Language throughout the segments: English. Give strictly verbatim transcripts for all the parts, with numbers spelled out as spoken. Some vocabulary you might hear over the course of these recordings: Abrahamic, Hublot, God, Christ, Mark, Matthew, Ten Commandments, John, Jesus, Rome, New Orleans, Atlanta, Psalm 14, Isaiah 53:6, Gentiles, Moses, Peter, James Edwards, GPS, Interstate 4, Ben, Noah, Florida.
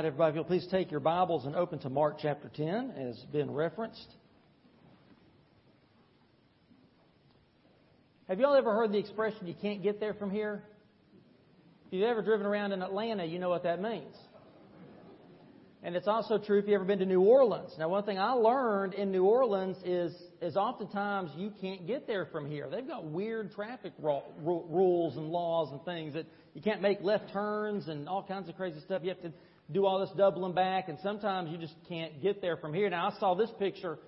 right, everybody, if you'll please take your Bibles and open to Mark chapter ten, as Ben referenced. Have you all ever heard the expression, you can't get there from here? If you've ever driven around in Atlanta, you know what that means. And it's also true if you've ever been to New Orleans. Now, one thing I learned in New Orleans is, is oftentimes you can't get there from here. They've got weird traffic ro- ro- rules and laws and things that you can't make left turns and all kinds of crazy stuff. You have to do all this doubling back, and sometimes you just can't get there from here. Now, I saw this picture.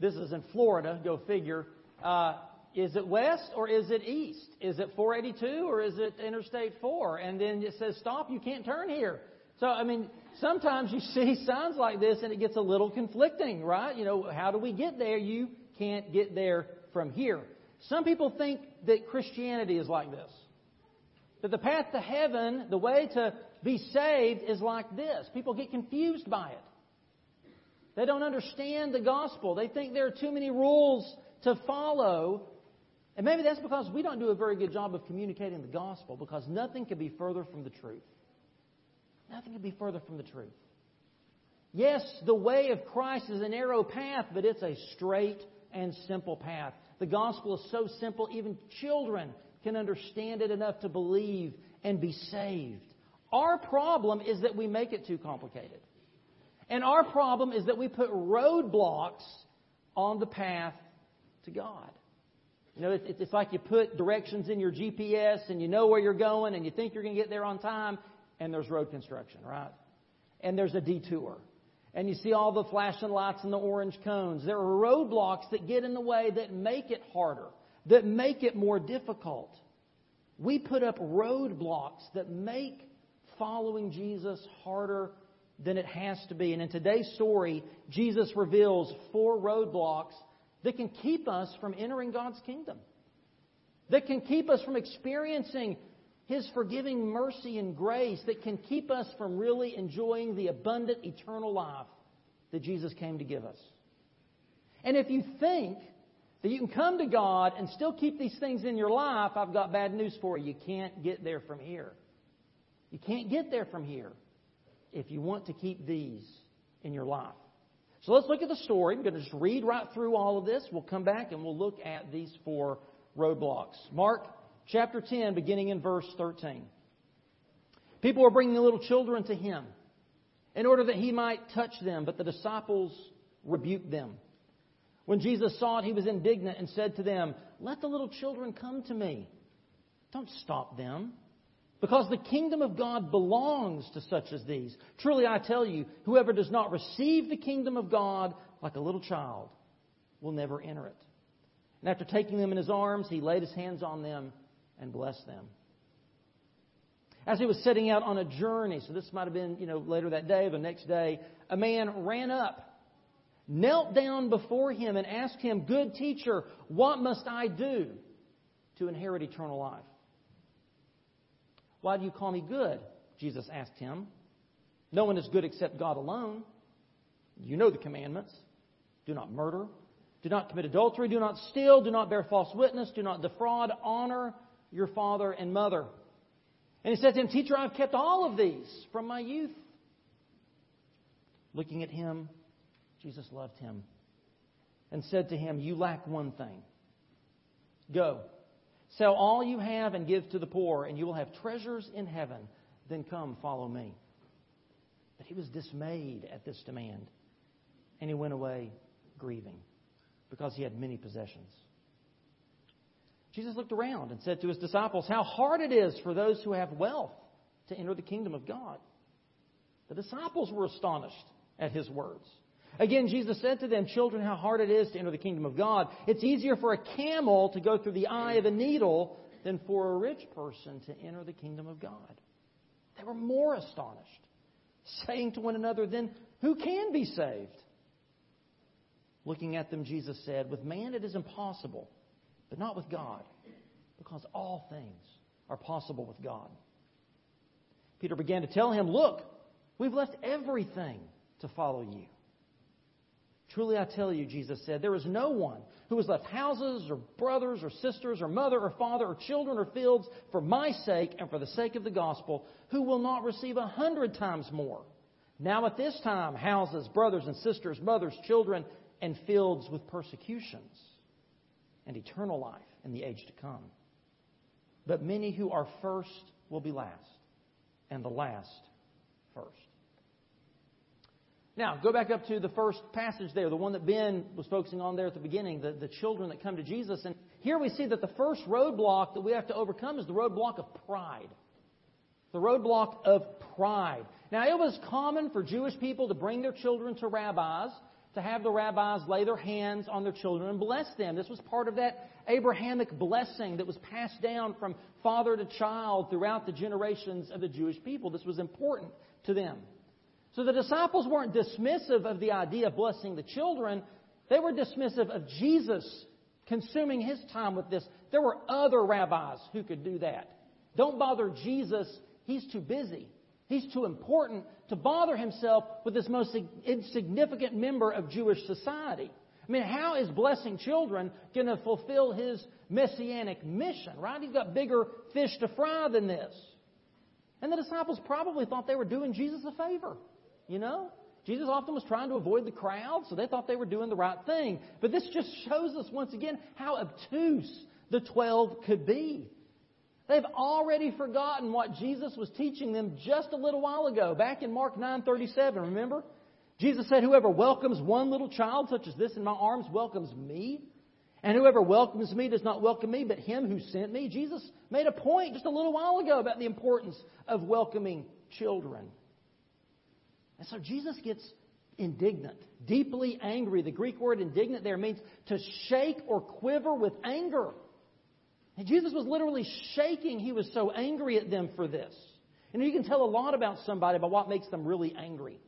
This is in Florida. Go figure. Uh, is it west or is it east? Is it four eighty-two or is it Interstate four? And then it says, stop, you can't turn here. So, I mean, sometimes you see signs like this and it gets a little conflicting, right? You know, how do we get there? You can't get there from here. Some people think that Christianity is like this. That the path to heaven, the way to be saved is like this. People get confused by it. They don't understand the gospel. They think there are too many rules to follow. And maybe that's because we don't do a very good job of communicating the gospel, because nothing can be further from the truth. Nothing could be further from the truth. Yes, the way of Christ is a narrow path, but it's a straight and simple path. The gospel is so simple, even children can understand it enough to believe and be saved. Our problem is that we make it too complicated. And our problem is that we put roadblocks on the path to God. You know, it's, it's like you put directions in your G P S and you know where you're going and you think you're going to get there on time. And there's road construction, right? And there's a detour. And you see all the flashing lights and the orange cones. There are roadblocks that get in the way that make it harder, that make it more difficult. We put up roadblocks that make following Jesus harder than it has to be. And in today's story, Jesus reveals four roadblocks that can keep us from entering God's kingdom, that can keep us from experiencing His forgiving mercy and grace, that can keep us from really enjoying the abundant eternal life that Jesus came to give us. And if you think that you can come to God and still keep these things in your life, I've got bad news for you. You can't get there from here. You can't get there from here if you want to keep these in your life. So let's look at the story. I'm going to just read right through all of this. We'll come back and we'll look at these four roadblocks. Mark chapter ten, beginning in verse thirteen. People were bringing the little children to him in order that he might touch them, but the disciples rebuked them. When Jesus saw it, he was indignant and said to them, "Let the little children come to me. Don't stop them, because the kingdom of God belongs to such as these. Truly I tell you, whoever does not receive the kingdom of God like a little child will never enter it." And after taking them in his arms, he laid his hands on them and blessed them. As he was setting out on a journey, so this might have been, you know, later that day or the next day, a man ran up, knelt down before him, and asked him, "Good teacher, what must I do to inherit eternal life?" "Why do you call me good?" Jesus asked him. "No one is good except God alone. You know the commandments. Do not murder. Do not commit adultery. Do not steal. Do not bear false witness. Do not defraud. Honor your father and mother." And he said to him, "Teacher, I've kept all of these from my youth." Looking at him, Jesus loved him and said to him, "You lack one thing. Go, sell all you have and give to the poor, and you will have treasures in heaven. Then come, follow me." But he was dismayed at this demand, and he went away grieving, because he had many possessions. Jesus looked around and said to his disciples, "How hard it is for those who have wealth to enter the kingdom of God." The disciples were astonished at his words. Again, Jesus said to them, "Children, how hard it is to enter the kingdom of God. It's easier for a camel to go through the eye of a needle than for a rich person to enter the kingdom of God." They were more astonished, saying to one another, "Then who can be saved?" Looking at them, Jesus said, "With man it is impossible, but not with God, because all things are possible with God." Peter began to tell him, "Look, we've left everything to follow you." "Truly I tell you," Jesus said, "there is no one who has left houses or brothers or sisters or mother or father or children or fields for my sake and for the sake of the gospel, who will not receive a hundred times more Now at this time, houses, brothers and sisters, mothers, children, and fields with persecutions and eternal life in the age to come. But many who are first will be last, and the last first. Now, go back up to the first passage there, the one that Ben was focusing on there at the beginning, the, the children that come to Jesus. And here we see that the first roadblock that we have to overcome is the roadblock of pride. The roadblock of pride. Now, it was common for Jewish people to bring their children to rabbis, to have the rabbis lay their hands on their children and bless them. This was part of that Abrahamic blessing that was passed down from father to child throughout the generations of the Jewish people. This was important to them. So the disciples weren't dismissive of the idea of blessing the children. They were dismissive of Jesus consuming his time with this. There were other rabbis who could do that. Don't bother Jesus. He's too busy. He's too important to bother himself with this most insignificant member of Jewish society. I mean, how is blessing children going to fulfill his messianic mission, right? He's got bigger fish to fry than this. And the disciples probably thought they were doing Jesus a favor, you know? Jesus often was trying to avoid the crowd, so they thought they were doing the right thing. But this just shows us once again how obtuse the twelve could be. They've already forgotten what Jesus was teaching them just a little while ago, back in Mark nine thirty-seven, remember? Jesus said, whoever welcomes one little child such as this in my arms welcomes me. And whoever welcomes me does not welcome me, but him who sent me. Jesus made a point just a little while ago about the importance of welcoming children. And so Jesus gets indignant, deeply angry. The Greek word indignant there means to shake or quiver with anger. And Jesus was literally shaking. He was so angry at them for this. And you can tell a lot about somebody by what makes them really angry.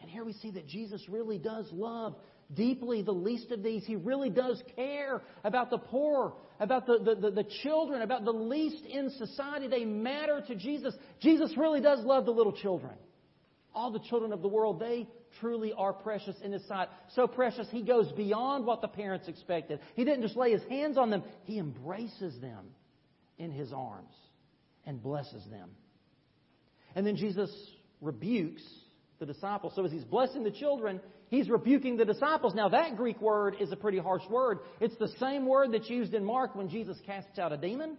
And here we see that Jesus really does love deeply the least of these. He really does care about the poor, about the, the, the, the children, about the least in society. They matter to Jesus. Jesus really does love the little children. All the children of the world, they truly are precious in His sight. So precious, He goes beyond what the parents expected. He didn't just lay His hands on them. He embraces them in His arms and blesses them. And then Jesus rebukes the disciples. So as he's blessing the children, he's rebuking the disciples. Now that Greek word is a pretty harsh word. It's the same word that's used in Mark when Jesus casts out a demon.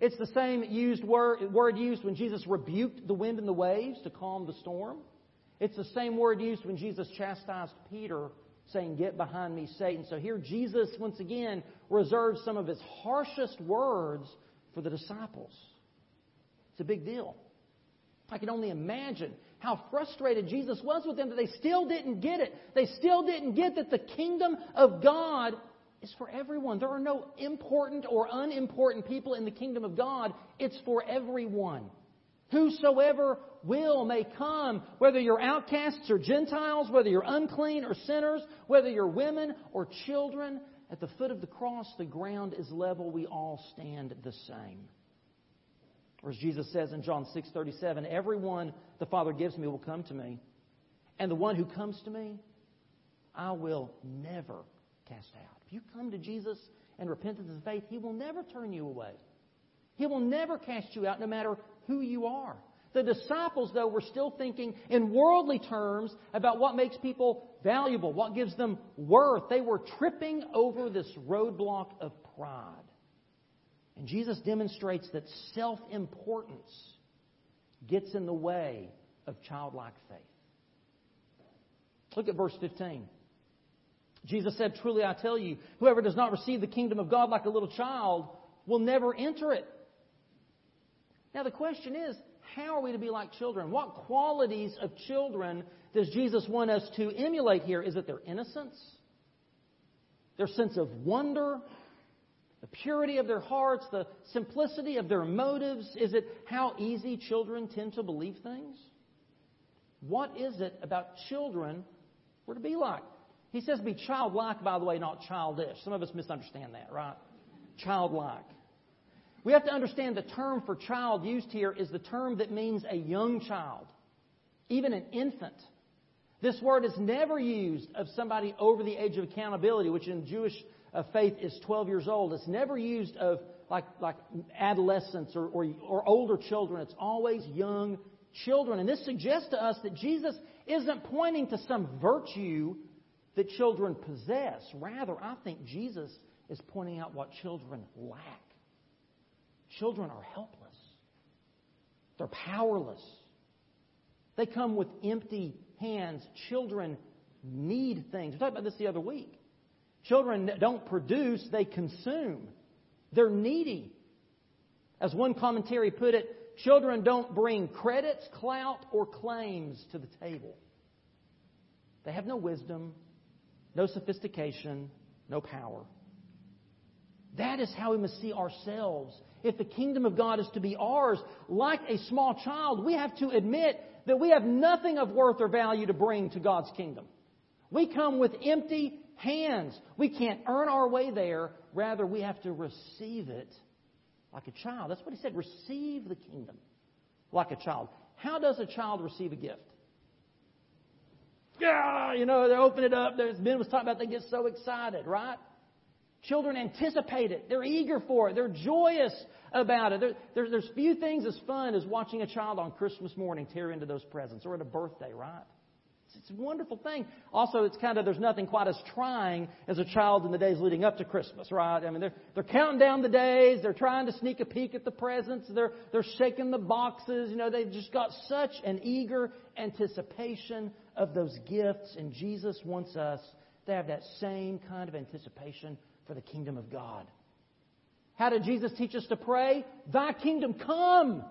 It's the same used word, word used when Jesus rebuked the wind and the waves to calm the storm. It's the same word used when Jesus chastised Peter, saying, "Get behind me, Satan." So here Jesus, once again, reserves some of his harshest words for the disciples. It's a big deal. I can only imagine how frustrated Jesus was with them that they still didn't get it. They still didn't get that the kingdom of God is for everyone. There are no important or unimportant people in the kingdom of God. It's for everyone. Whosoever will may come, whether you're outcasts or Gentiles, whether you're unclean or sinners, whether you're women or children. At the foot of the cross, the ground is level. We all stand the same. Or as Jesus says in John six thirty-seven, everyone the Father gives me will come to me. And the one who comes to me, I will never cast out. If you come to Jesus in repentance and faith, He will never turn you away. He will never cast you out, no matter who you are. The disciples, though, were still thinking in worldly terms about what makes people valuable, what gives them worth. They were tripping over this roadblock of pride. And Jesus demonstrates that self-importance gets in the way of childlike faith. Look at verse fifteen. Jesus said, "Truly I tell you, whoever does not receive the kingdom of God like a little child will never enter it." Now the question is, how are we to be like children? What qualities of children does Jesus want us to emulate here? Is it their innocence? Their sense of wonder? The purity of their hearts, the simplicity of their motives? Is it how easy children tend to believe things? What is it about children we're to be like? He says be childlike, by the way, not childish. Some of us misunderstand that, right? Childlike. We have to understand the term for child used here is the term that means a young child, even an infant. This word is never used of somebody over the age of accountability, which in Jewish of faith is twelve years old. It's never used of like like adolescents or, or, or older children. It's always young children. And this suggests to us that Jesus isn't pointing to some virtue that children possess. Rather, I think Jesus is pointing out what children lack. Children are helpless. They're powerless. They come with empty hands. Children need things. We talked about this the other week. Children don't produce, they consume. They're needy. As one commentary put it, children don't bring credits, clout, or claims to the table. They have no wisdom, no sophistication, no power. That is how we must see ourselves. If the kingdom of God is to be ours, like a small child, we have to admit that we have nothing of worth or value to bring to God's kingdom. We come with empty hands. We can't earn our way there. Rather, we have to receive it like a child. That's what he said. Receive the kingdom like a child. How does a child receive a gift? Yeah, you know, they open it up. As Ben was talking about, they get so excited, right? Children anticipate it. They're eager for it. They're joyous about it. There, there, there's few things as fun as watching a child on Christmas morning tear into those presents or at a birthday, right? It's, it's a wonderful thing. Also, it's kind of, there's nothing quite as trying as a child in the days leading up to Christmas, right? I mean, they're, they're counting down the days. They're trying to sneak a peek at the presents. They're, they're shaking the boxes. You know, they've just got such an eager anticipation of those gifts. And Jesus wants us to have that same kind of anticipation for the kingdom of God. How did Jesus teach us to pray? Thy kingdom come.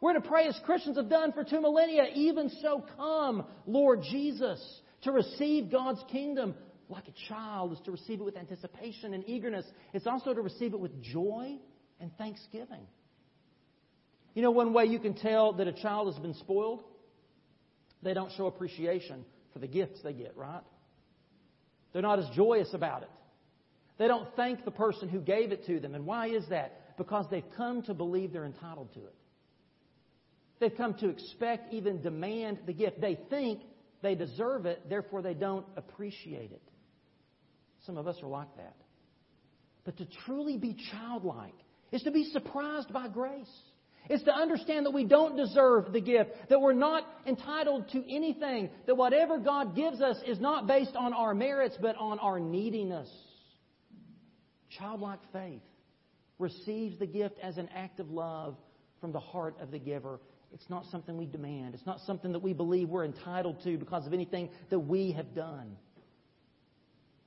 We're to pray as Christians have done for two millennia. Even so, come, Lord Jesus. To receive God's kingdom like a child is to receive it with anticipation and eagerness. It's also to receive it with joy and thanksgiving. You know, one way you can tell that a child has been spoiled, they don't show appreciation for the gifts they get, right? They're not as joyous about it. They don't thank the person who gave it to them. And why is that? Because they've come to believe they're entitled to it. They've come to expect, even demand the gift. They think they deserve it, therefore they don't appreciate it. Some of us are like that. But to truly be childlike is to be surprised by grace. It's to understand that we don't deserve the gift, that we're not entitled to anything, that whatever God gives us is not based on our merits, but on our neediness. Childlike faith receives the gift as an act of love from the heart of the giver. It's not something we demand. It's not something that we believe we're entitled to because of anything that we have done.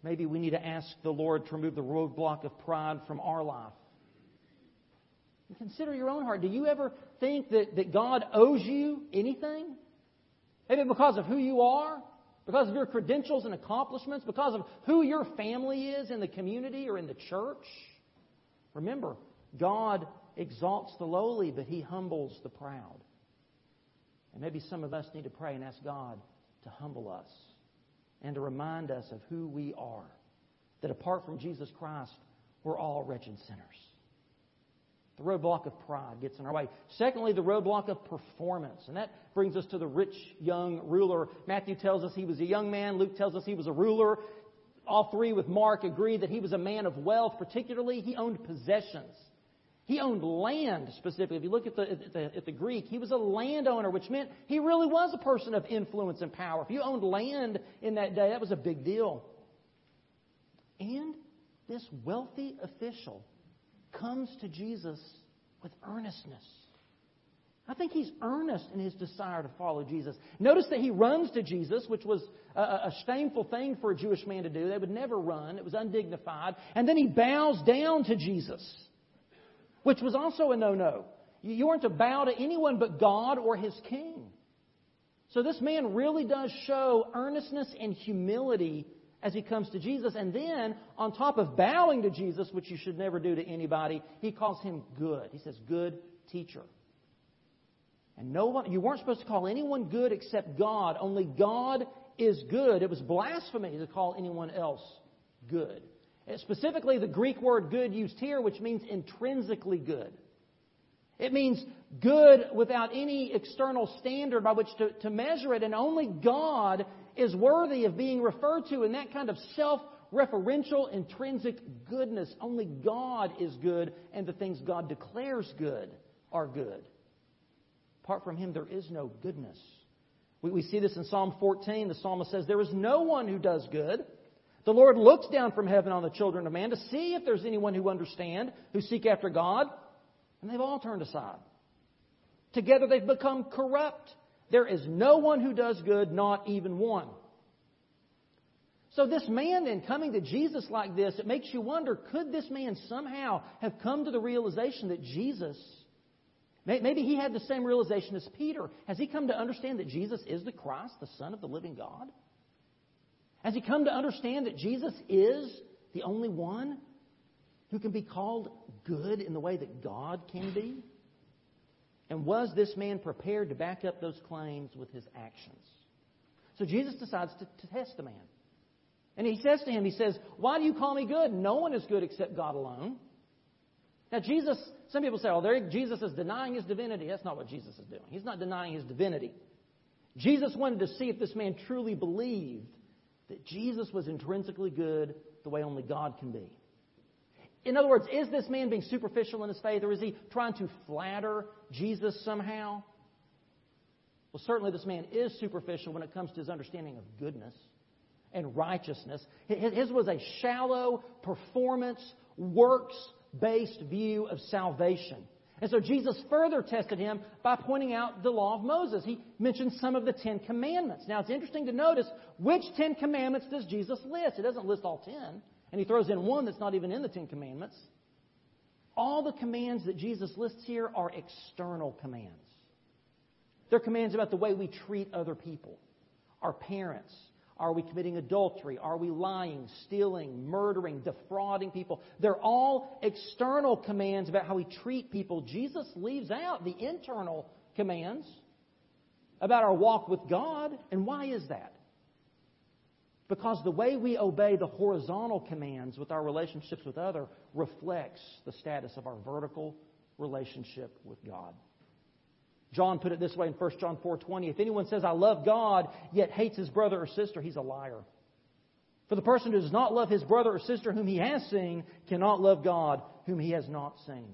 Maybe we need to ask the Lord to remove the roadblock of pride from our life. And consider your own heart. Do you ever think that, that God owes you anything? Maybe because of who you are? Because of your credentials and accomplishments, because of who your family is in the community or in the church. Remember, God exalts the lowly, but He humbles the proud. And maybe some of us need to pray and ask God to humble us and to remind us of who we are, that apart from Jesus Christ, we're all wretched sinners. The roadblock of pride gets in our way. Secondly, the roadblock of performance. And that brings us to the rich young ruler. Matthew tells us he was a young man. Luke tells us he was a ruler. All three with Mark agree that he was a man of wealth. Particularly, he owned possessions. He owned land specifically. If you look at the, at the, at the Greek, he was a landowner, which meant he really was a person of influence and power. If you owned land in that day, that was a big deal. And this wealthy official comes to Jesus with earnestness. I think he's earnest in his desire to follow Jesus. Notice that he runs to Jesus, which was a, a shameful thing for a Jewish man to do. They would never run. It was undignified. And then he bows down to Jesus, which was also a no-no. You weren't to bow to anyone but God or his king. So this man really does show earnestness and humility as he comes to Jesus. And then, on top of bowing to Jesus, which you should never do to anybody, he calls him good. He says, good teacher. And no one, you weren't supposed to call anyone good except God. Only God is good. It was blasphemy to call anyone else good. And specifically, the Greek word good used here, which means intrinsically good. It means good without any external standard by which to, to measure it. And only God is worthy of being referred to in that kind of self-referential, intrinsic goodness. Only God is good, and the things God declares good are good. apart from Him, there is no goodness. We, we see this in Psalm fourteen. The psalmist says, there is no one who does good. The Lord looks down from heaven on the children of man to see if there's anyone who understand, who seek after God. And they've all turned aside. Together they've become corrupt. There is no one who does good, not even one. So this man then coming to Jesus like this, it makes you wonder, could this man somehow have come to the realization that Jesus, maybe he had the same realization as Peter. Has he come to understand that Jesus is the Christ, the Son of the living God? Has he come to understand that Jesus is the only one who can be called good in the way that God can be? And was this man prepared to back up those claims with his actions? So Jesus decides to, to test the man. And he says to him, he says, why do you call me good? No one is good except God alone. Now Jesus, some people say, oh, there, Jesus is denying his divinity. That's not what Jesus is doing. He's not denying his divinity. Jesus wanted to see if this man truly believed that Jesus was intrinsically good the way only God can be. In other words, is this man being superficial in his faith, or is he trying to flatter Jesus somehow? Well, certainly this man is superficial when it comes to his understanding of goodness and righteousness. His was a shallow, performance, works-based view of salvation. And so Jesus further tested him by pointing out the law of Moses. He mentioned some of the Ten Commandments. Now, it's interesting to notice, which Ten Commandments does Jesus list? He doesn't list all ten. And he throws in one that's not even in the Ten Commandments. All the commands that Jesus lists here are external commands. They're commands about the way we treat other people, our parents. Are we committing adultery? Are we lying, stealing, murdering, defrauding people? They're all external commands about how we treat people. Jesus leaves out the internal commands about our walk with God. And why is that? Because the way we obey the horizontal commands with our relationships with others reflects the status of our vertical relationship with God. John put it this way in First John four twenty, if anyone says, I love God, yet hates his brother or sister, he's a liar. For the person who does not love his brother or sister whom he has seen cannot love God whom he has not seen.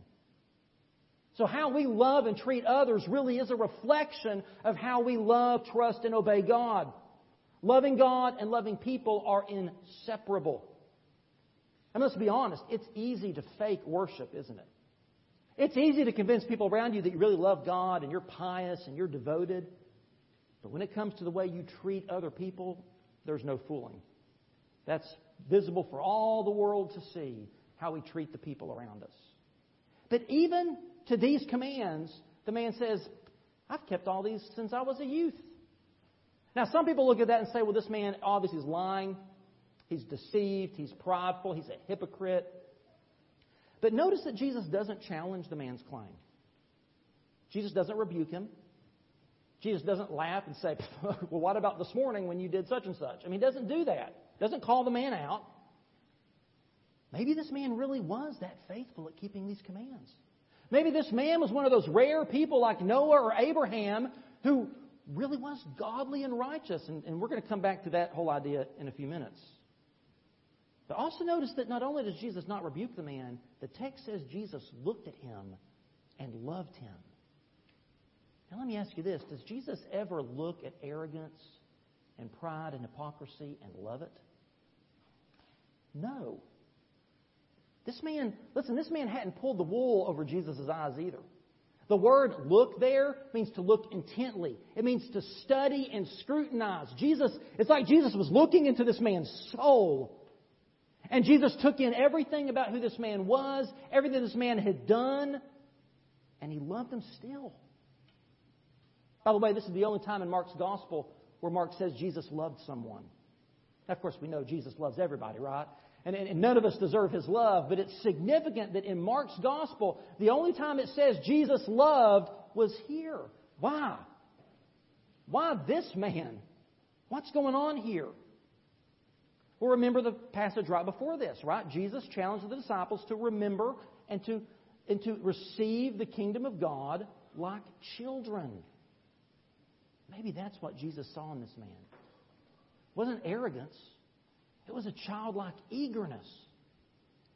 So how we love and treat others really is a reflection of how we love, trust, and obey God. Loving God and loving people are inseparable. And let's be honest, it's easy to fake worship, isn't it? It's easy to convince people around you that you really love God and you're pious and you're devoted. But when it comes to the way you treat other people, there's no fooling. That's visible for all the world to see, how we treat the people around us. But even to these commands, the man says, I've kept all these since I was a youth. Now, some people look at that and say, well, this man obviously is lying. He's deceived. He's prideful. He's a hypocrite. But notice that Jesus doesn't challenge the man's claim. Jesus doesn't rebuke him. Jesus doesn't laugh and say, well, what about this morning when you did such and such? I mean, he doesn't do that. He doesn't call the man out. Maybe this man really was that faithful at keeping these commands. Maybe this man was one of those rare people like Noah or Abraham who really was godly and righteous. And, and we're going to come back to that whole idea in a few minutes. But also notice that not only does Jesus not rebuke the man, the text says Jesus looked at him and loved him. Now let me ask you this. Does Jesus ever look at arrogance and pride and hypocrisy and love it? No. This man, listen, this man hadn't pulled the wool over Jesus' eyes either. The word look there means to look intently. It means to study and scrutinize. Jesus, it's like Jesus was looking into this man's soul. And Jesus took in everything about who this man was, everything this man had done, and he loved him still. By the way, this is the only time in Mark's gospel where Mark says Jesus loved someone. Now, of course, we know Jesus loves everybody, right? And, and none of us deserve his love, but it's significant that in Mark's gospel, the only time it says Jesus loved was here. Why? Why this man? What's going on here? Well, remember the passage right before this, right? Jesus challenged the disciples to remember and to, and to receive the kingdom of God like children. Maybe that's what Jesus saw in this man. It wasn't arrogance. It was a childlike eagerness.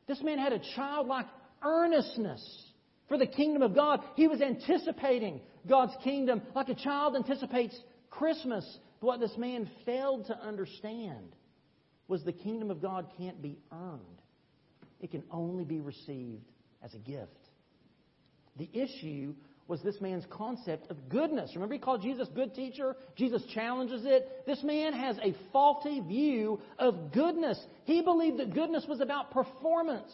This man had a childlike earnestness for the kingdom of God. He was anticipating God's kingdom, like a child anticipates Christmas. But what this man failed to understand was the kingdom of God can't be earned. It can only be received as a gift. The issue was this man's concept of goodness. Remember, he called Jesus good teacher. Jesus challenges it. This man has a faulty view of goodness. He believed that goodness was about performance.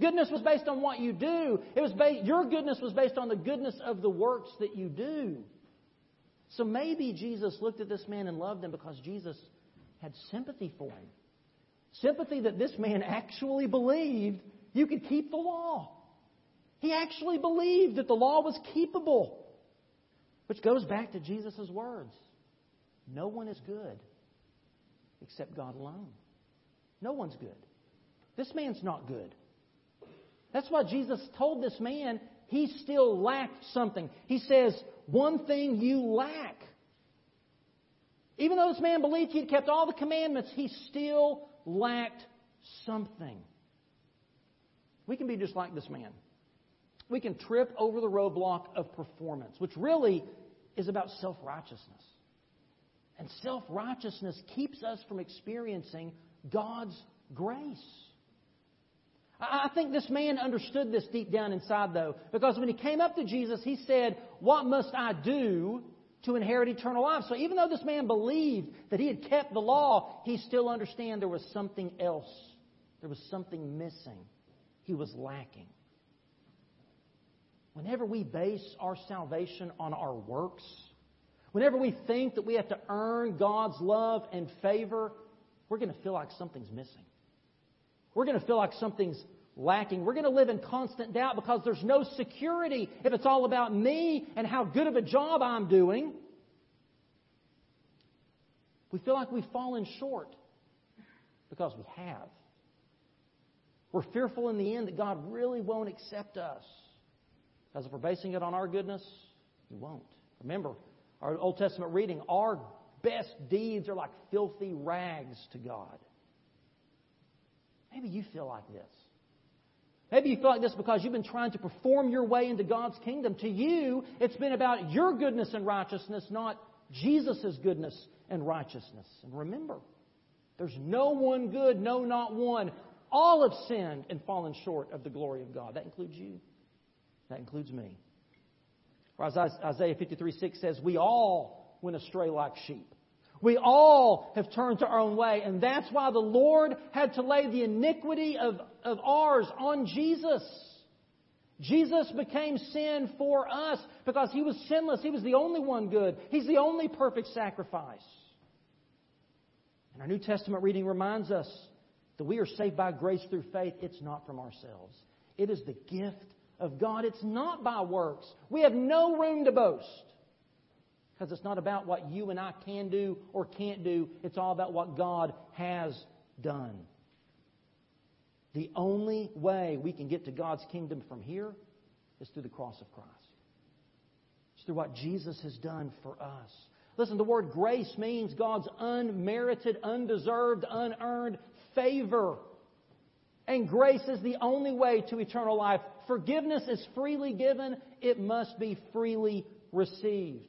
Goodness was based on what you do. It was based, your goodness was based on the goodness of the works that you do. So maybe Jesus looked at this man and loved him because Jesus had sympathy for him. Sympathy that this man actually believed you could keep the law. He actually believed that the law was keepable, which goes back to Jesus' words. No one is good except God alone. No one's good. This man's not good. That's why Jesus told this man he still lacked something. He says, one thing you lack. Even though this man believed he'd kept all the commandments, he still lacked something. We can be just like this man. We can trip over the roadblock of performance, which really is about self-righteousness. And self-righteousness keeps us from experiencing God's grace. I think this man understood this deep down inside, though, because when he came up to Jesus, he said, "What must I do to inherit eternal life?" So even though this man believed that he had kept the law, he still understood there was something else. There was something missing. He was lacking. Whenever we base our salvation on our works, whenever we think that we have to earn God's love and favor, we're going to feel like something's missing. We're going to feel like something's lacking. We're going to live in constant doubt because there's no security if it's all about me and how good of a job I'm doing. We feel like we've fallen short because we have. We're fearful in the end that God really won't accept us. Because if we're basing it on our goodness, He won't. Remember, our Old Testament reading, our best deeds are like filthy rags to God. Maybe you feel like this. Maybe you feel like this because you've been trying to perform your way into God's kingdom. To you, it's been about your goodness and righteousness, not Jesus' goodness and righteousness. And remember, there's no one good, no, not one. All have sinned and fallen short of the glory of God. That includes you. That includes me. Or as Isaiah fifty-three six says, we all went astray like sheep. We all have turned to our own way. And that's why the Lord had to lay the iniquity of, of ours on Jesus. Jesus became sin for us because He was sinless. He was the only one good. He's the only perfect sacrifice. And our New Testament reading reminds us that we are saved by grace through faith. It's not from ourselves. It is the gift of of God. It's not by works. We have no room to boast because it's not about what you and I can do or can't do. It's all about what God has done. The only way we can get to God's kingdom from here is through the cross of Christ. It's through what Jesus has done for us. Listen, the word grace means God's unmerited, undeserved, unearned favor. And grace is the only way to eternal life. Forgiveness is freely given. It must be freely received.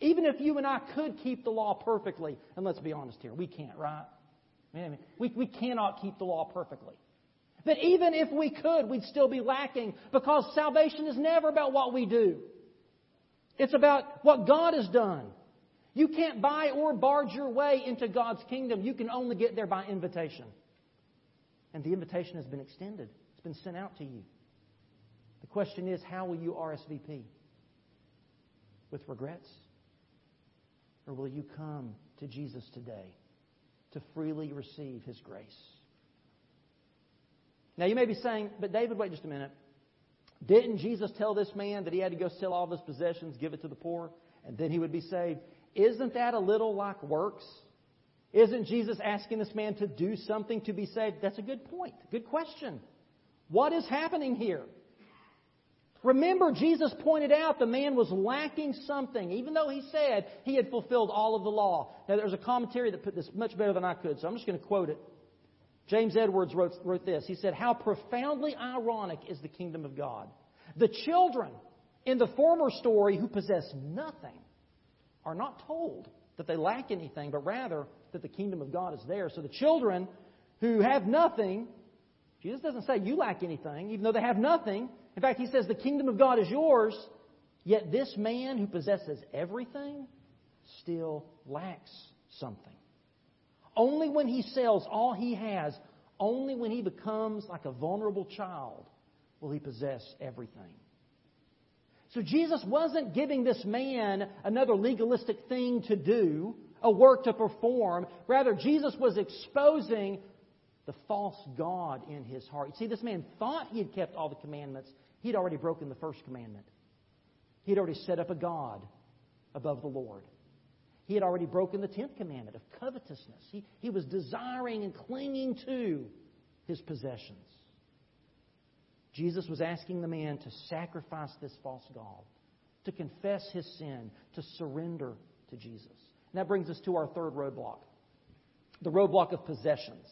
Even if you and I could keep the law perfectly, and let's be honest here, we can't, right? Man, we, we cannot keep the law perfectly. But even if we could, we'd still be lacking because salvation is never about what we do. It's about what God has done. You can't buy or barge your way into God's kingdom. You can only get there by invitation. And the invitation has been extended. It's been sent out to you. The question is, how will you R S V P? With regrets? Or will you come to Jesus today to freely receive His grace? Now you may be saying, but David, wait just a minute. Didn't Jesus tell this man that he had to go sell all of his possessions, give it to the poor, and then he would be saved? Isn't that a little like works? Isn't Jesus asking this man to do something to be saved? That's a good point. Good question. What is happening here? Remember, Jesus pointed out the man was lacking something, even though he said he had fulfilled all of the law. Now, there's a commentary that put this much better than I could, so I'm just going to quote it. James Edwards wrote, wrote this. He said, "How profoundly ironic is the kingdom of God. The children in the former story who possess nothing are not told that they lack anything, but rather that the kingdom of God is there. So the children who have nothing, Jesus doesn't say you lack anything, even though they have nothing. In fact, he says the kingdom of God is yours, yet this man who possesses everything still lacks something. Only when he sells all he has, only when he becomes like a vulnerable child, will he possess everything. So Jesus wasn't giving this man another legalistic thing to do, a work to perform. Rather, Jesus was exposing the false god in his heart. You see, this man thought he had kept all the commandments. He'd already broken the first commandment. He'd already set up a god above the Lord. He had already broken the tenth commandment of covetousness. He, he was desiring and clinging to his possessions. Jesus was asking the man to sacrifice this false god, to confess his sin, to surrender to Jesus. And that brings us to our third roadblock, the roadblock of possessions.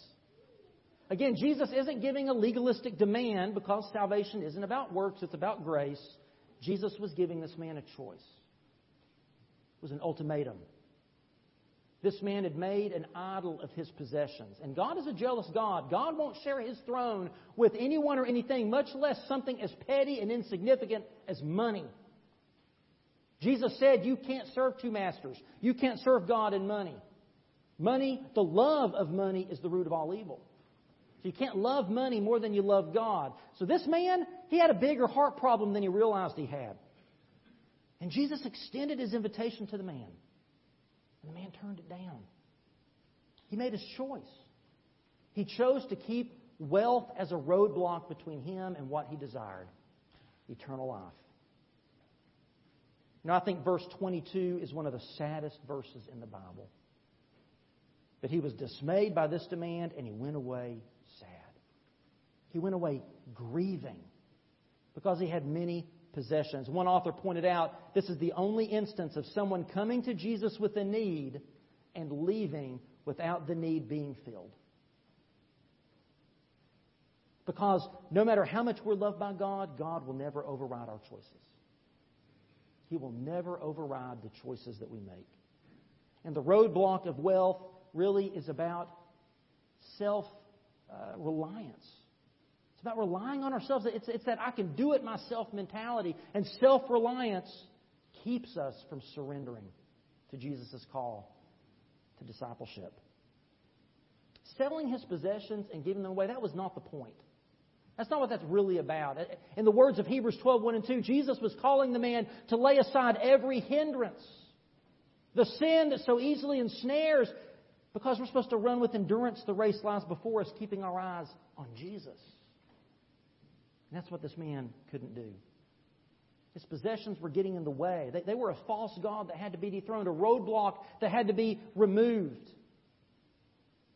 Again, Jesus isn't giving a legalistic demand because salvation isn't about works, it's about grace. Jesus was giving this man a choice. It was an ultimatum. This man had made an idol of his possessions. And God is a jealous God. God won't share his throne with anyone or anything, much less something as petty and insignificant as money. Jesus said, you can't serve two masters. You can't serve God and money. Money, the love of money, is the root of all evil. So you can't love money more than you love God. So this man, he had a bigger heart problem than he realized he had. And Jesus extended his invitation to the man. And the man turned it down. He made his choice. He chose to keep wealth as a roadblock between him and what he desired, eternal life. You know, I think verse twenty-two is one of the saddest verses in the Bible. But he was dismayed by this demand, and he went away sad. He went away grieving because he had many possessions. One author pointed out this is the only instance of someone coming to Jesus with a need and leaving without the need being filled. Because no matter how much we're loved by God, God will never override our choices. He will never override the choices that we make. And the roadblock of wealth really is about self-reliance. About relying on ourselves. It's, it's that I can do it myself mentality. And self-reliance keeps us from surrendering to Jesus' call to discipleship. Selling his possessions and giving them away, that was not the point. That's not what that's really about. In the words of Hebrews twelve, one and two, Jesus was calling the man to lay aside every hindrance, the sin that so easily ensnares, because we're supposed to run with endurance the race lies before us, keeping our eyes on Jesus. And that's what this man couldn't do. His possessions were getting in the way. They, they were a false god that had to be dethroned, a roadblock that had to be removed.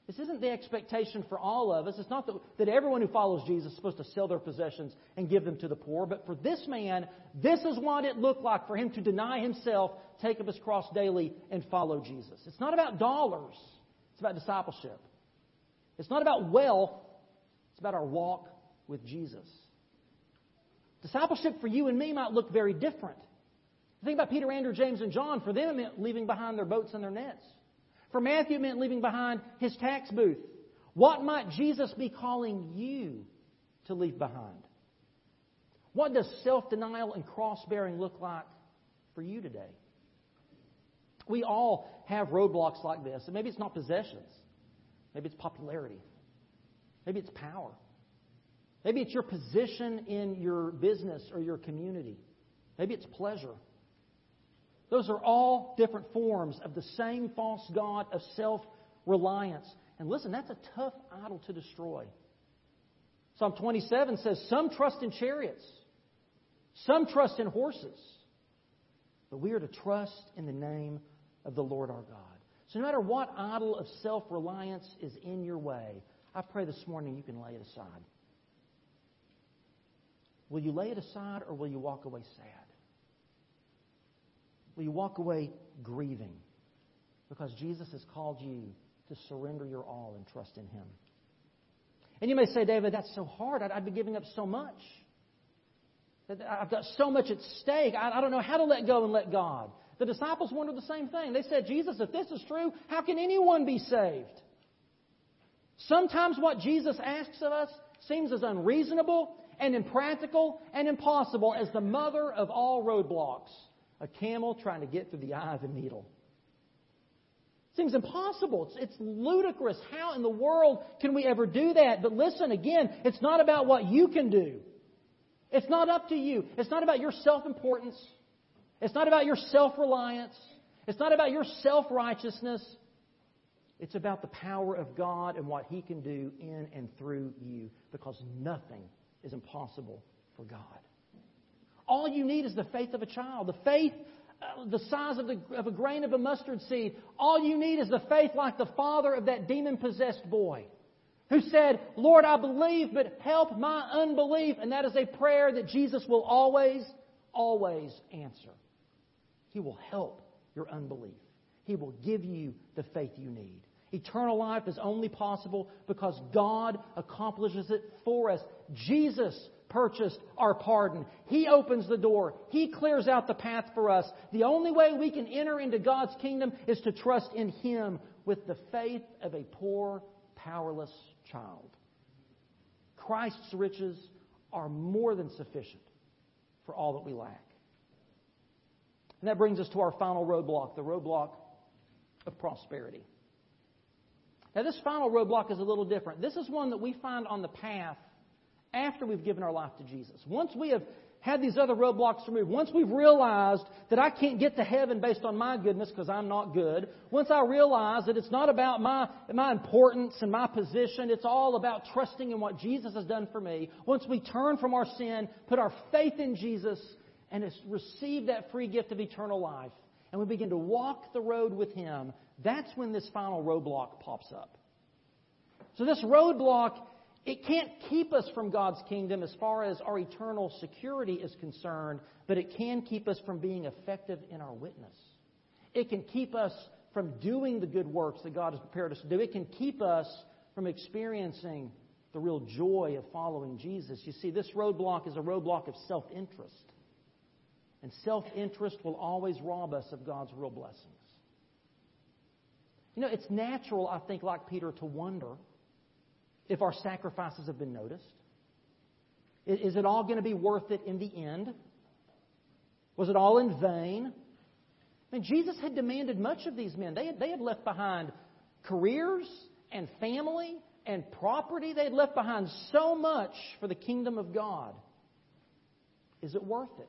This isn't the expectation for all of us. It's not that, that everyone who follows Jesus is supposed to sell their possessions and give them to the poor. But for this man, this is what it looked like for him to deny himself, take up his cross daily, and follow Jesus. It's not about dollars. It's about discipleship. It's not about wealth. It's about our walk with Jesus. Discipleship for you and me might look very different. Think about Peter, Andrew, James, and John. For them, it meant leaving behind their boats and their nets. For Matthew, it meant leaving behind his tax booth. What might Jesus be calling you to leave behind? What does self-denial and cross-bearing look like for you today? We all have roadblocks like this. And maybe it's not possessions. Maybe it's popularity. Maybe it's power. Maybe it's your position in your business or your community. Maybe it's pleasure. Those are all different forms of the same false god of self-reliance. And listen, that's a tough idol to destroy. Psalm twenty-seven says, some trust in chariots, some trust in horses, but we are to trust in the name of the Lord our God. So no matter what idol of self-reliance is in your way, I pray this morning you can lay it aside. Will you lay it aside or will you walk away sad? Will you walk away grieving? Because Jesus has called you to surrender your all and trust in Him. And you may say, David, that's so hard. I'd, I'd be giving up so much. I've got so much at stake. I don't know how to let go and let God. The disciples wondered the same thing. They said, Jesus, if this is true, how can anyone be saved? Sometimes what Jesus asks of us seems as unreasonable and impractical and impossible as the mother of all roadblocks, a camel trying to get through the eye of a needle. Seems impossible. It's, it's ludicrous. How in the world can we ever do that? But listen, again, it's not about what you can do. It's not up to you. It's not about your self-importance. It's not about your self-reliance. It's not about your self-righteousness. It's about the power of God and what He can do in and through you, because nothing is impossible for God. All you need is the faith of a child, the faith uh, the size of, the, of a grain of a mustard seed. All you need is the faith like the father of that demon-possessed boy who said, Lord, I believe, but help my unbelief. And that is a prayer that Jesus will always always answer. He will help your unbelief. He will give you the faith you need. Eternal life is only possible because God accomplishes it for us. Jesus purchased our pardon. He opens the door. He clears out the path for us. The only way we can enter into God's kingdom is to trust in Him with the faith of a poor, powerless child. Christ's riches are more than sufficient for all that we lack. And that brings us to our final roadblock, the roadblock of prosperity. Now, this final roadblock is a little different. This is one that we find on the path after we've given our life to Jesus. Once we have had these other roadblocks removed, once we've realized that I can't get to heaven based on my goodness because I'm not good, once I realize that it's not about my, my importance and my position, it's all about trusting in what Jesus has done for me, once we turn from our sin, put our faith in Jesus, and receive that free gift of eternal life, and we begin to walk the road with Him, that's when this final roadblock pops up. So this roadblock, it can't keep us from God's kingdom as far as our eternal security is concerned, but it can keep us from being effective in our witness. It can keep us from doing the good works that God has prepared us to do. It can keep us from experiencing the real joy of following Jesus. You see, this roadblock is a roadblock of self-interest. And self-interest will always rob us of God's real blessings. You know, it's natural, I think, like Peter, to wonder if our sacrifices have been noticed. Is it all going to be worth it in the end? Was it all in vain? I mean, Jesus had demanded much of these men. They had, they had left behind careers and family and property. They had left behind so much for the kingdom of God. Is it worth it?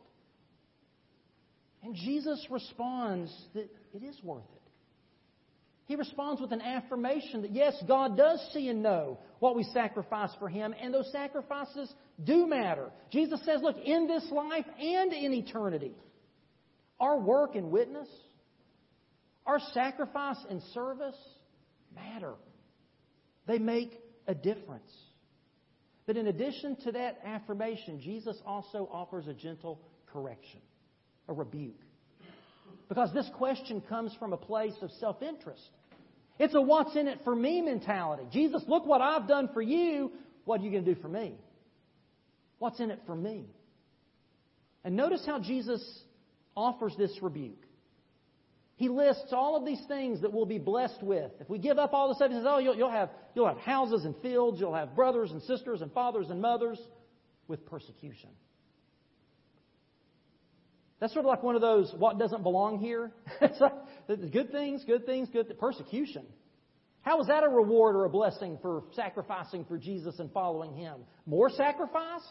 And Jesus responds that it is worth it. He responds with an affirmation that, yes, God does see and know what we sacrifice for Him, and those sacrifices do matter. Jesus says, look, in this life and in eternity, our work and witness, our sacrifice and service matter. They make a difference. But in addition to that affirmation, Jesus also offers a gentle correction, a rebuke. Because this question comes from a place of self-interest. It's a what's in it for me mentality. Jesus, look what I've done for you. What are you going to do for me? What's in it for me? And notice how Jesus offers this rebuke. He lists all of these things that we'll be blessed with. If we give up all the stuff, he says, oh, you'll, you'll have, you'll have houses and fields. You'll have brothers and sisters and fathers and mothers with persecution. That's sort of like one of those, what doesn't belong here? It's like, good things, good things, good th- persecution. How is that a reward or a blessing for sacrificing for Jesus and following Him? More sacrifice?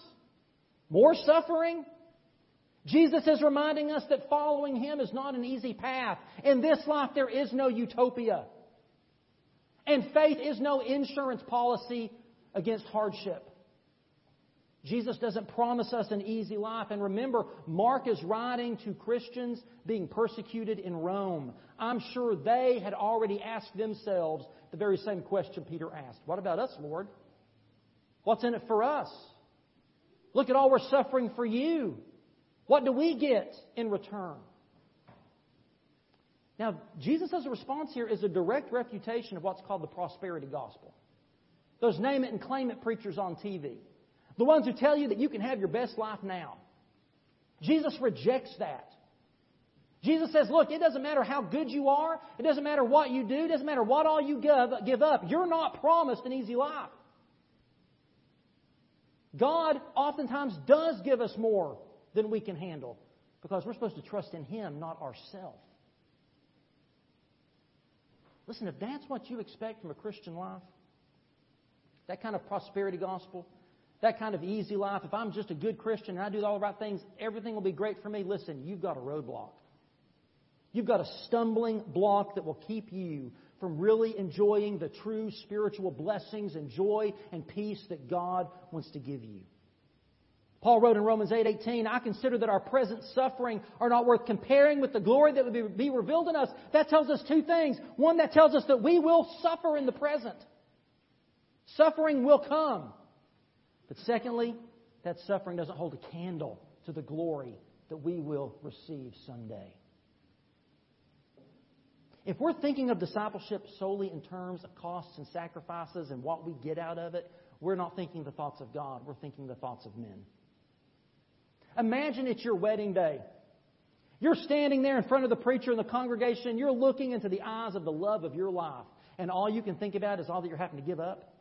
More suffering? Jesus is reminding us that following Him is not an easy path. In this life, there is no utopia. And faith is no insurance policy against hardship. Jesus doesn't promise us an easy life. And remember, Mark is writing to Christians being persecuted in Rome. I'm sure they had already asked themselves the very same question Peter asked. What about us, Lord? What's in it for us? Look at all we're suffering for you. What do we get in return? Now, Jesus' response here is a direct refutation of what's called the prosperity gospel. Those name it and claim it preachers on T V. The ones who tell you that you can have your best life now. Jesus rejects that. Jesus says, look, it doesn't matter how good you are. It doesn't matter what you do. It doesn't matter what all you give, give up. You're not promised an easy life. God oftentimes does give us more than we can handle because we're supposed to trust in Him, not ourselves. Listen, if that's what you expect from a Christian life, that kind of prosperity gospel, that kind of easy life, if I'm just a good Christian and I do all the right things, everything will be great for me. Listen, you've got a roadblock. You've got a stumbling block that will keep you from really enjoying the true spiritual blessings and joy and peace that God wants to give you. Paul wrote in Romans eight eighteen, I consider that our present suffering are not worth comparing with the glory that would be revealed in us. That tells us two things. One, that tells us that we will suffer in the present. Suffering will come. But secondly, that suffering doesn't hold a candle to the glory that we will receive someday. If we're thinking of discipleship solely in terms of costs and sacrifices and what we get out of it, we're not thinking the thoughts of God. We're thinking the thoughts of men. Imagine it's your wedding day. You're standing there in front of the preacher and the congregation. You're looking into the eyes of the love of your life. And all you can think about is all that you're having to give up.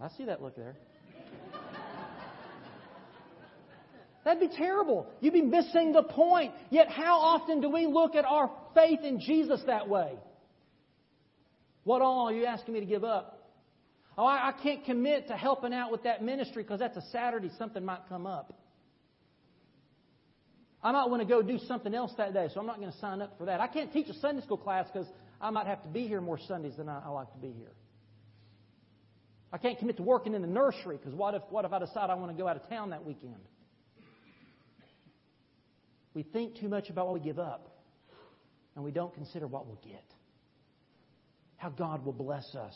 I see that look there. That'd be terrible. You'd be missing the point. Yet how often do we look at our faith in Jesus that way? What all are you asking me to give up? Oh, I, I can't commit to helping out with that ministry because that's a Saturday. Something might come up. I might want to go do something else that day, so I'm not going to sign up for that. I can't teach a Sunday school class because I might have to be here more Sundays than I, I like to be here. I can't commit to working in the nursery because what if, what if I decide I want to go out of town that weekend? We think too much about what we give up, and we don't consider what we'll get. How God will bless us.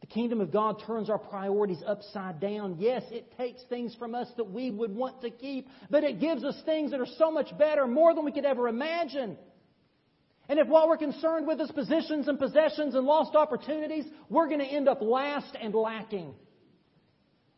The kingdom of God turns our priorities upside down. Yes, it takes things from us that we would want to keep, but it gives us things that are so much better, more than we could ever imagine. And if what we're concerned with is positions and possessions and lost opportunities, we're going to end up last and lacking.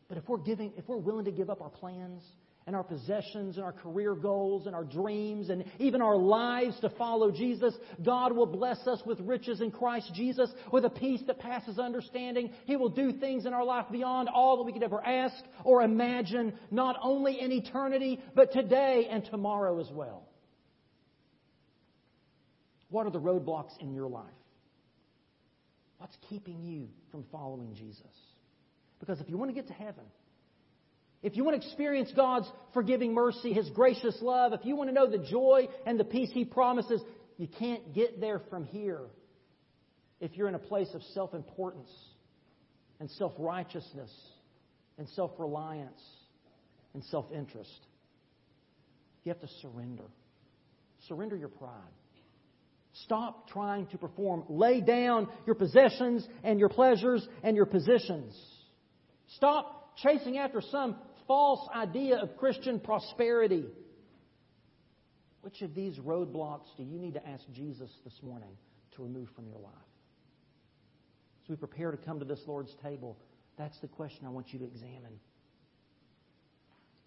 But if we're giving, if we're willing to give up our plans and our possessions and our career goals and our dreams and even our lives to follow Jesus, God will bless us with riches in Christ Jesus, with a peace that passes understanding. He will do things in our life beyond all that we could ever ask or imagine, not only in eternity, but today and tomorrow as well. What are the roadblocks in your life? What's keeping you from following Jesus? Because if you want to get to heaven, if you want to experience God's forgiving mercy, His gracious love, if you want to know the joy and the peace He promises, you can't get there from here if you're in a place of self-importance and self-righteousness and self-reliance and self-interest. You have to surrender. Surrender your pride. Stop trying to perform. Lay down your possessions and your pleasures and your positions. Stop chasing after some false idea of Christian prosperity. Which of these roadblocks do you need to ask Jesus this morning to remove from your life? As we prepare to come to this Lord's table, that's the question I want you to examine.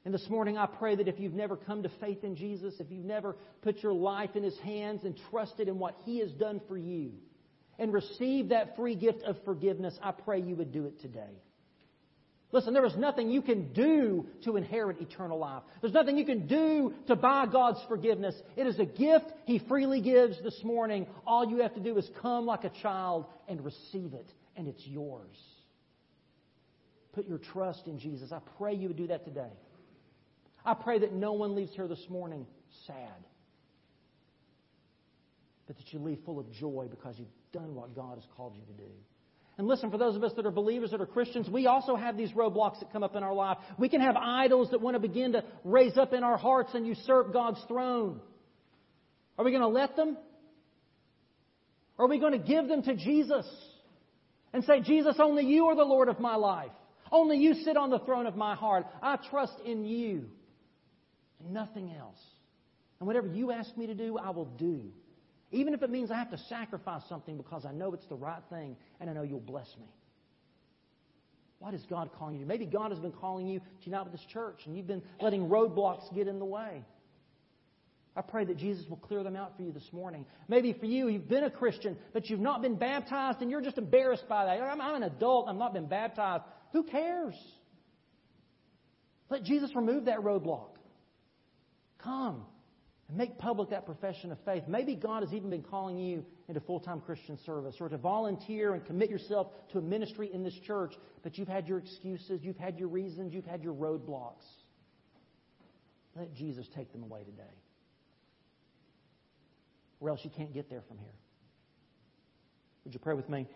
And this morning I pray that if you've never come to faith in Jesus, if you've never put your life in His hands and trusted in what He has done for you and received that free gift of forgiveness, I pray you would do it today. Listen, there is nothing you can do to inherit eternal life. There's nothing you can do to buy God's forgiveness. It is a gift He freely gives this morning. All you have to do is come like a child and receive it, and it's yours. Put your trust in Jesus. I pray you would do that today. I pray that no one leaves here this morning sad, but that you leave full of joy because you've done what God has called you to do. And listen, for those of us that are believers, that are Christians, we also have these roadblocks that come up in our life. We can have idols that want to begin to raise up in our hearts and usurp God's throne. Are we going to let them? Are we going to give them to Jesus and say, Jesus, only You are the Lord of my life. Only You sit on the throne of my heart. I trust in You and nothing else. And whatever You ask me to do, I will do. Even if it means I have to sacrifice something because I know it's the right thing and I know You'll bless me. What is God calling you to? Maybe God has been calling you to unite with this church, and you've been letting roadblocks get in the way. I pray that Jesus will clear them out for you this morning. Maybe for you, you've been a Christian, but you've not been baptized, and you're just embarrassed by that. I'm, I'm an adult. I've not been baptized. Who cares? Let Jesus remove that roadblock. Come and make public that profession of faith. Maybe God has even been calling you into full-time Christian service, or to volunteer and commit yourself to a ministry in this church, but you've had your excuses, you've had your reasons, you've had your roadblocks. Let Jesus take them away today. Or else you can't get there from here. Would you pray with me?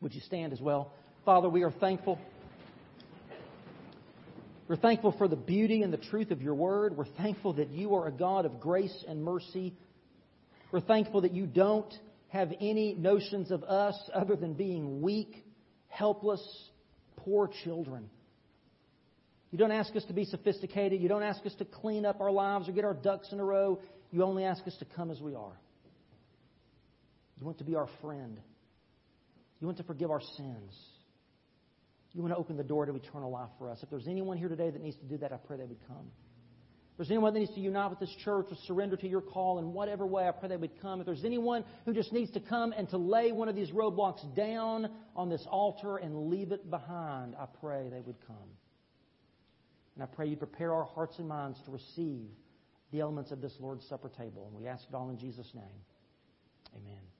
Would you stand as well? Father, we are thankful. We're thankful for the beauty and the truth of your word. We're thankful that you are a God of grace and mercy. We're thankful that you don't have any notions of us other than being weak, helpless, poor children. You don't ask us to be sophisticated. You don't ask us to clean up our lives or get our ducks in a row. You only ask us to come as we are. You want to be our friend. You want to forgive our sins. You want to open the door to eternal life for us. If there's anyone here today that needs to do that, I pray they would come. If there's anyone that needs to unite with this church or surrender to your call in whatever way, I pray they would come. If there's anyone who just needs to come and to lay one of these roadblocks down on this altar and leave it behind, I pray they would come. And I pray you prepare our hearts and minds to receive the elements of this Lord's Supper table. And we ask it all in Jesus' name. Amen.